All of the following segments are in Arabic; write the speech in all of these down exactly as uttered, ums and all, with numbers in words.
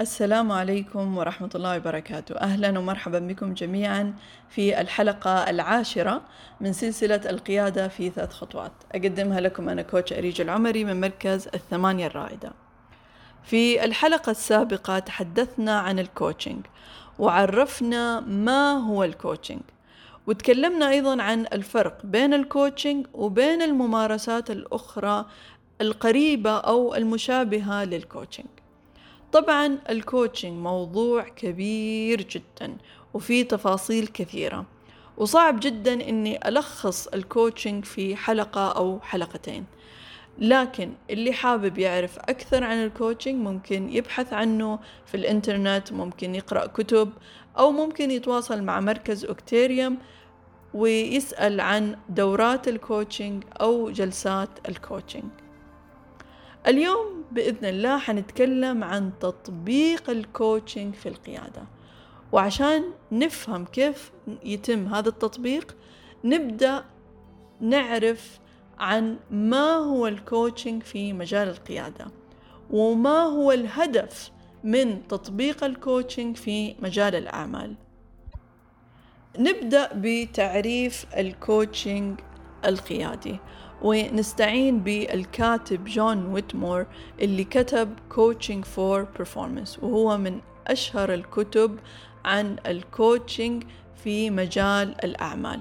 السلام عليكم ورحمة الله وبركاته. أهلا ومرحبا بكم جميعا في الحلقة العاشرة من سلسلة القيادة في ثلاث خطوات، أقدمها لكم أنا كوتش أريج العمري من مركز الثمانية الرائدة. في الحلقة السابقة تحدثنا عن الكوتشنج وعرفنا ما هو الكوتشنج، وتكلمنا أيضا عن الفرق بين الكوتشنج وبين الممارسات الأخرى القريبة أو المشابهة للكوتشنج. طبعا الكوتشنج موضوع كبير جدا وفي تفاصيل كثيرة، وصعب جدا أني ألخص الكوتشنج في حلقة أو حلقتين، لكن اللي حابب يعرف أكثر عن الكوتشنج ممكن يبحث عنه في الإنترنت، ممكن يقرأ كتب، أو ممكن يتواصل مع مركز أكتيريوم ويسأل عن دورات الكوتشنج أو جلسات الكوتشنج. اليوم بإذن الله حنتكلم عن تطبيق الكوتشنج في القيادة، وعشان نفهم كيف يتم هذا التطبيق نبدأ نعرف عن ما هو الكوتشنج في مجال القيادة، وما هو الهدف من تطبيق الكوتشنج في مجال الأعمال. نبدأ بتعريف الكوتشنج القيادي، ونستعين بالكاتب جون ويتمور اللي كتب coaching for performance، وهو من أشهر الكتب عن الكوتشنج في مجال الأعمال.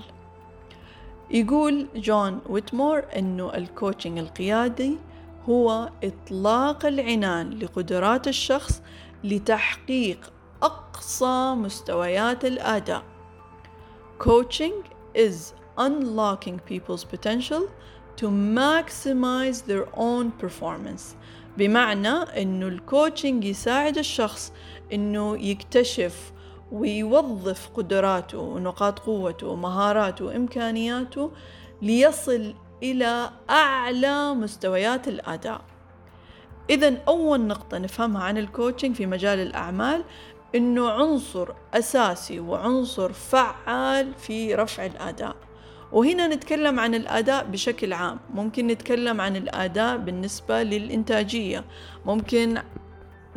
يقول جون ويتمور أنه الكوتشنج القيادي هو إطلاق العنان لقدرات الشخص لتحقيق أقصى مستويات الأداء. Coaching is unlocking people's potential to maximize their own performance. بمعنى أنه الكوتشنج يساعد الشخص أنه يكتشف ويوظف قدراته ونقاط قوته ومهاراته وإمكانياته ليصل إلى أعلى مستويات الأداء. إذن أول نقطة نفهمها عن الكوتشنج في مجال الأعمال أنه عنصر أساسي وعنصر فعال في رفع الأداء. وهنا نتكلم عن الأداء بشكل عام، ممكن نتكلم عن الأداء بالنسبة للإنتاجية، ممكن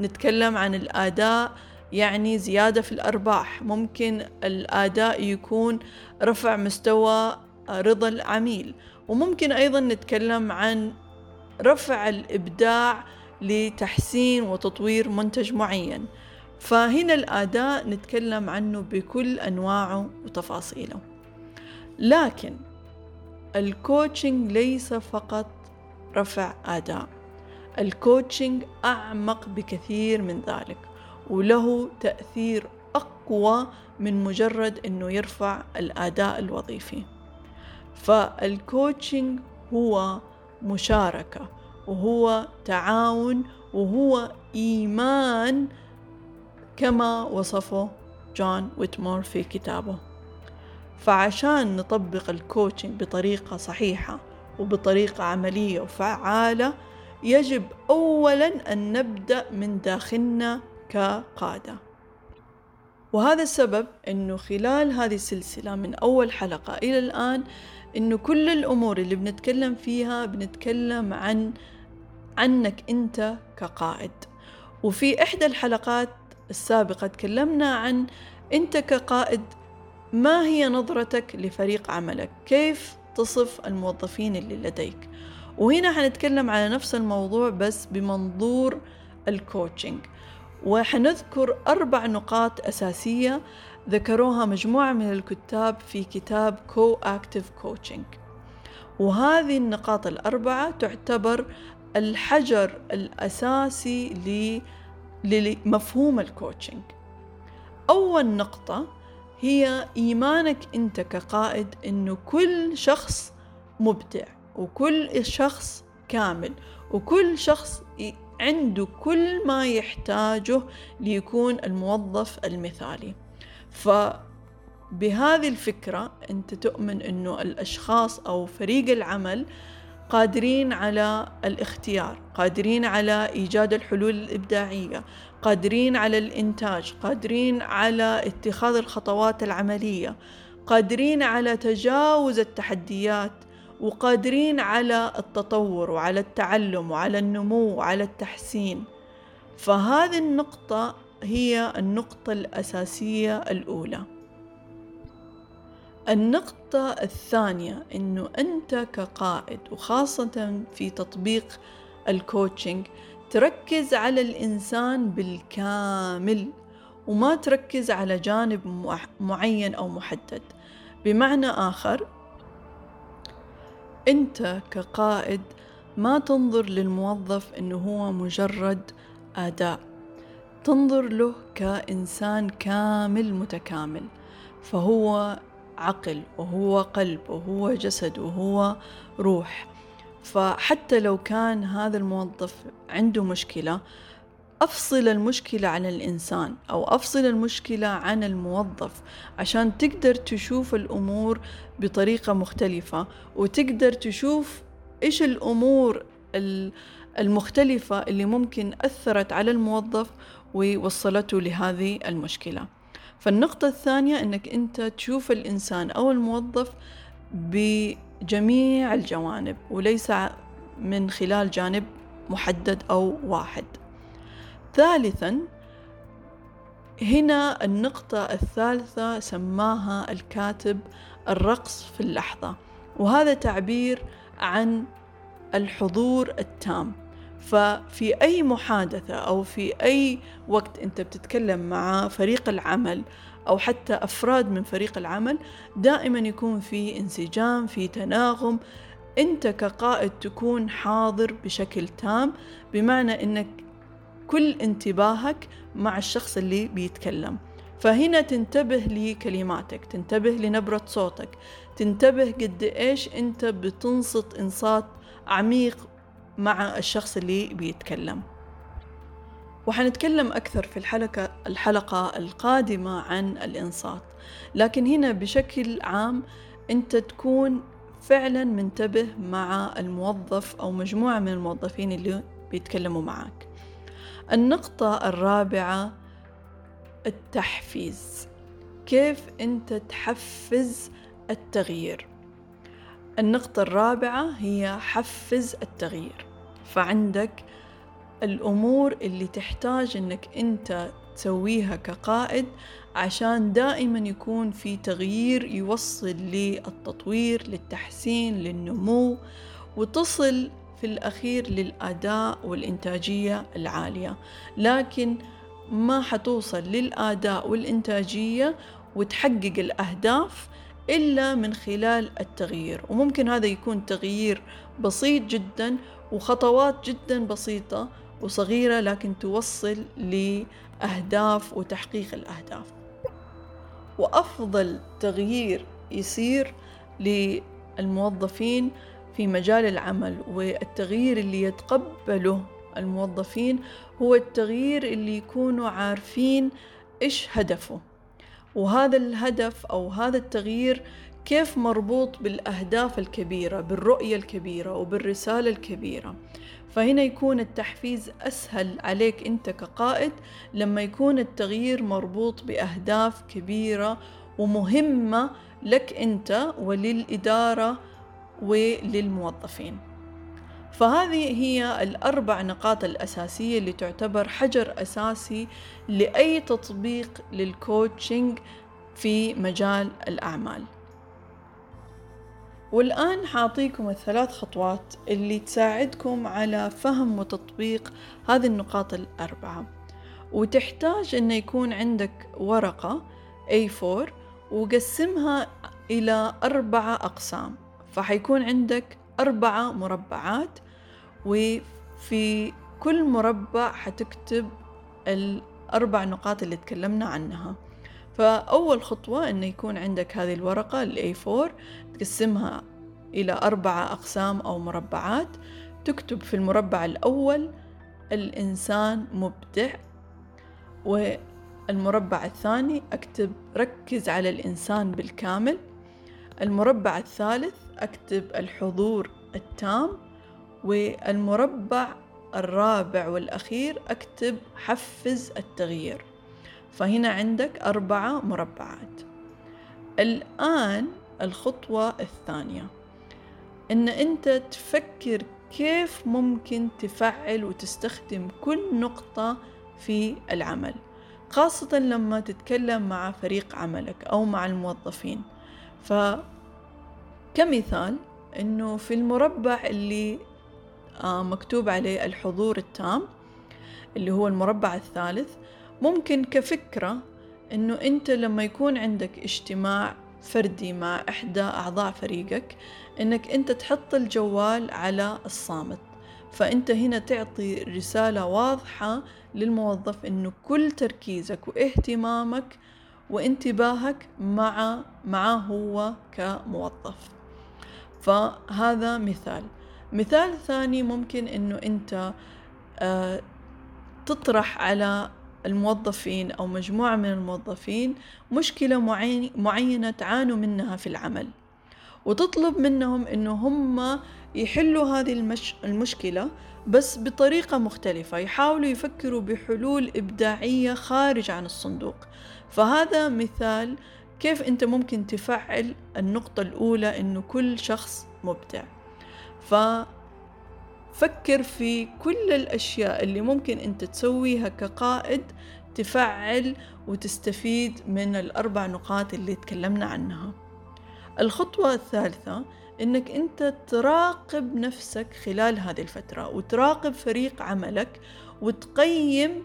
نتكلم عن الأداء يعني زيادة في الأرباح، ممكن الأداء يكون رفع مستوى رضا العميل، وممكن أيضا نتكلم عن رفع الإبداع لتحسين وتطوير منتج معين. فهنا الأداء نتكلم عنه بكل أنواعه وتفاصيله. لكن الكوتشنج ليس فقط رفع أداء، الكوتشنج أعمق بكثير من ذلك، وله تأثير أقوى من مجرد أنه يرفع الأداء الوظيفي. فالكوتشنج هو مشاركة، وهو تعاون، وهو إيمان كما وصفه جون ويتمور في كتابه. فعشان نطبق الكوتشنج بطريقة صحيحة وبطريقة عملية وفعالة يجب أولاً أن نبدأ من داخلنا كقادة، وهذا السبب أنه خلال هذه السلسلة من أول حلقة إلى الآن أنه كل الأمور اللي بنتكلم فيها بنتكلم عن عنك أنت كقائد. وفي إحدى الحلقات السابقة تكلمنا عن أنت كقائد، ما هي نظرتك لفريق عملك، كيف تصف الموظفين اللي لديك. وهنا حنتكلم على نفس الموضوع بس بمنظور الكوتشنج، وحنذكر أربع نقاط أساسية ذكروها مجموعة من الكتاب في كتاب Co-Active Coaching، وهذه النقاط الأربعة تعتبر الحجر الأساسي لمفهوم الكوتشنج. أول نقطة هي إيمانك أنت كقائد أنه كل شخص مبدع، وكل شخص كامل، وكل شخص عنده كل ما يحتاجه ليكون الموظف المثالي. فبهذه الفكرة أنت تؤمن أنه الأشخاص أو فريق العمل قادرين على الاختيار، قادرين على إيجاد الحلول الإبداعية، قادرين على الإنتاج، قادرين على اتخاذ الخطوات العملية، قادرين على تجاوز التحديات، وقادرين على التطور وعلى التعلم وعلى النمو وعلى التحسين. فهذه النقطة هي النقطة الأساسية الأولى. النقطة الثانية إنه أنت كقائد وخاصة في تطبيق الكوتشنج تركز على الإنسان بالكامل وما تركز على جانب معين أو محدد. بمعنى آخر، أنت كقائد ما تنظر للموظف إنه هو مجرد أداة، تنظر له كإنسان كامل متكامل، فهو عقل وهو قلب وهو جسد وهو روح. فحتى لو كان هذا الموظف عنده مشكلة، أفصل المشكلة عن الإنسان أو أفصل المشكلة عن الموظف عشان تقدر تشوف الأمور بطريقة مختلفة، وتقدر تشوف إيش الأمور المختلفة اللي ممكن أثرت على الموظف ووصلته لهذه المشكلة. فالنقطة الثانية أنك أنت تشوف الإنسان أو الموظف بجميع الجوانب وليس من خلال جانب محدد أو واحد. ثالثاً، هنا النقطة الثالثة سماها الكاتب الرقص في اللحظة، وهذا تعبير عن الحضور التام. ففي أي محادثة أو في أي وقت أنت بتتكلم مع فريق العمل أو حتى أفراد من فريق العمل، دائما يكون في انسجام، في تناغم. أنت كقائد تكون حاضر بشكل تام، بمعنى أنك كل انتباهك مع الشخص اللي بيتكلم. فهنا تنتبه لكلماتك، تنتبه لنبرة صوتك، تنتبه قد إيش أنت بتنصت إنصات عميق مع الشخص اللي بيتكلم. وحنتكلم أكثر في الحلقة, الحلقة القادمة عن الإنصات، لكن هنا بشكل عام أنت تكون فعلا منتبه مع الموظف أو مجموعة من الموظفين اللي بيتكلموا معك. النقطة الرابعة التحفيز، كيف أنت تحفز التغيير. النقطة الرابعة هي حفز التغيير. فعندك الأمور اللي تحتاج أنك أنت تسويها كقائد عشان دائما يكون في تغيير يوصل للتطوير، للتحسين، للنمو، وتصل في الأخير للأداء والإنتاجية العالية. لكن ما حتوصل للأداء والإنتاجية وتحقق الأهداف إلا من خلال التغيير، وممكن هذا يكون تغيير بسيط جدا وخطوات جدا بسيطة وصغيرة، لكن توصل لأهداف وتحقيق الأهداف. وأفضل تغيير يصير للموظفين في مجال العمل والتغيير اللي يتقبله الموظفين هو التغيير اللي يكونوا عارفين إيش هدفه، وهذا الهدف أو هذا التغيير كيف مربوط بالأهداف الكبيرة، بالرؤية الكبيرة وبالرسالة الكبيرة. فهنا يكون التحفيز أسهل عليك أنت كقائد لما يكون التغيير مربوط بأهداف كبيرة ومهمة لك أنت وللإدارة وللموظفين. فهذه هي الأربع نقاط الأساسية اللي تعتبر حجر أساسي لأي تطبيق للكوتشنج في مجال الأعمال. والآن حاعطيكم الثلاث خطوات اللي تساعدكم على فهم وتطبيق هذه النقاط الأربعة. وتحتاج أن يكون عندك ورقة إيه فور وقسمها إلى أربعة أقسام، فحيكون عندك أربعة مربعات، وفي كل مربع حتكتب الأربع نقاط اللي تكلمنا عنها. فأول خطوة إنه يكون عندك هذه الورقة الإيه فور تقسمها إلى أربعة أقسام أو مربعات. تكتب في المربع الأول الإنسان مبدع، والمربع الثاني أكتب ركز على الإنسان بالكامل، المربع الثالث أكتب الحضور التام، والمربع الرابع والأخير أكتب حفز التغيير. فهنا عندك أربعة مربعات. الآن الخطوة الثانية إن أنت تفكر كيف ممكن تفعل وتستخدم كل نقطة في العمل، خاصة لما تتكلم مع فريق عملك أو مع الموظفين. فكمثال أنه في المربع اللي مكتوب عليه الحضور التام اللي هو المربع الثالث، ممكن كفكرة أنه أنت لما يكون عندك اجتماع فردي مع إحدى أعضاء فريقك أنك أنت تحط الجوال على الصامت. فأنت هنا تعطي رسالة واضحة للموظف أنه كل تركيزك واهتمامك وانتباهك مع معه هو كموظف. فهذا مثال. مثال ثاني ممكن أنه أنت آه تطرح على الموظفين أو مجموعة من الموظفين مشكلة معينة تعانوا منها في العمل، وتطلب منهم أنه هم يحلوا هذه المش... المشكلة بس بطريقة مختلفة، يحاولوا يفكروا بحلول إبداعية خارج عن الصندوق. فهذا مثال كيف أنت ممكن تفعل النقطة الأولى أنه كل شخص مبدع. ففكر في كل الأشياء اللي ممكن أنت تسويها كقائد تفعل وتستفيد من الأربع نقاط اللي تكلمنا عنها. الخطوة الثالثة إنك أنت تراقب نفسك خلال هذه الفترة وتراقب فريق عملك وتقيم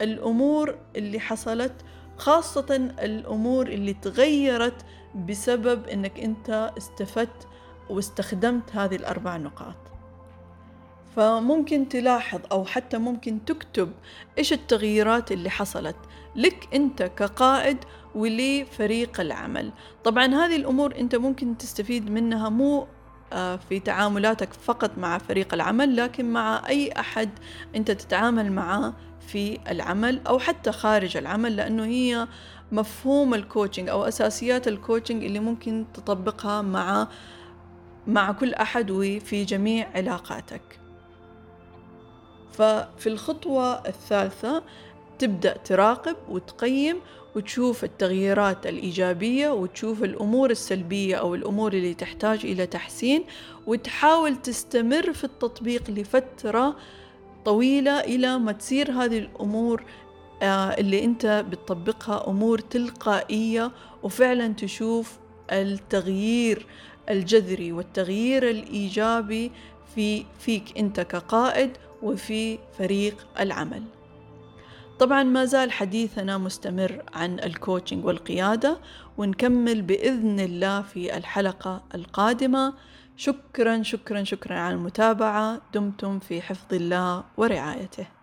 الأمور اللي حصلت، خاصة الأمور اللي تغيرت بسبب إنك أنت استفدت واستخدمت هذه الأربع نقاط. فممكن تلاحظ أو حتى ممكن تكتب إيش التغييرات اللي حصلت لك أنت كقائد ولفريق العمل. طبعا هذه الأمور أنت ممكن تستفيد منها مو في تعاملاتك فقط مع فريق العمل، لكن مع أي أحد أنت تتعامل معه في العمل أو حتى خارج العمل، لأنه هي مفهوم الكوتشنج أو أساسيات الكوتشنج اللي ممكن تطبقها مع مع كل أحد وفي جميع علاقاتك. ففي الخطوة الثالثة تبدأ تراقب وتقيم وتشوف التغييرات الإيجابية وتشوف الأمور السلبية أو الأمور اللي تحتاج إلى تحسين، وتحاول تستمر في التطبيق لفترة طويلة إلى ما تصير هذه الأمور اللي أنت بتطبقها أمور تلقائية وفعلا تشوف التغيير الجذري والتغيير الإيجابي في فيك أنت كقائد وفي فريق العمل. طبعا ما زال حديثنا مستمر عن الكوتشنج والقيادة، ونكمل بإذن الله في الحلقة القادمة. شكرا شكرا شكرا على المتابعة. دمتم في حفظ الله ورعايته.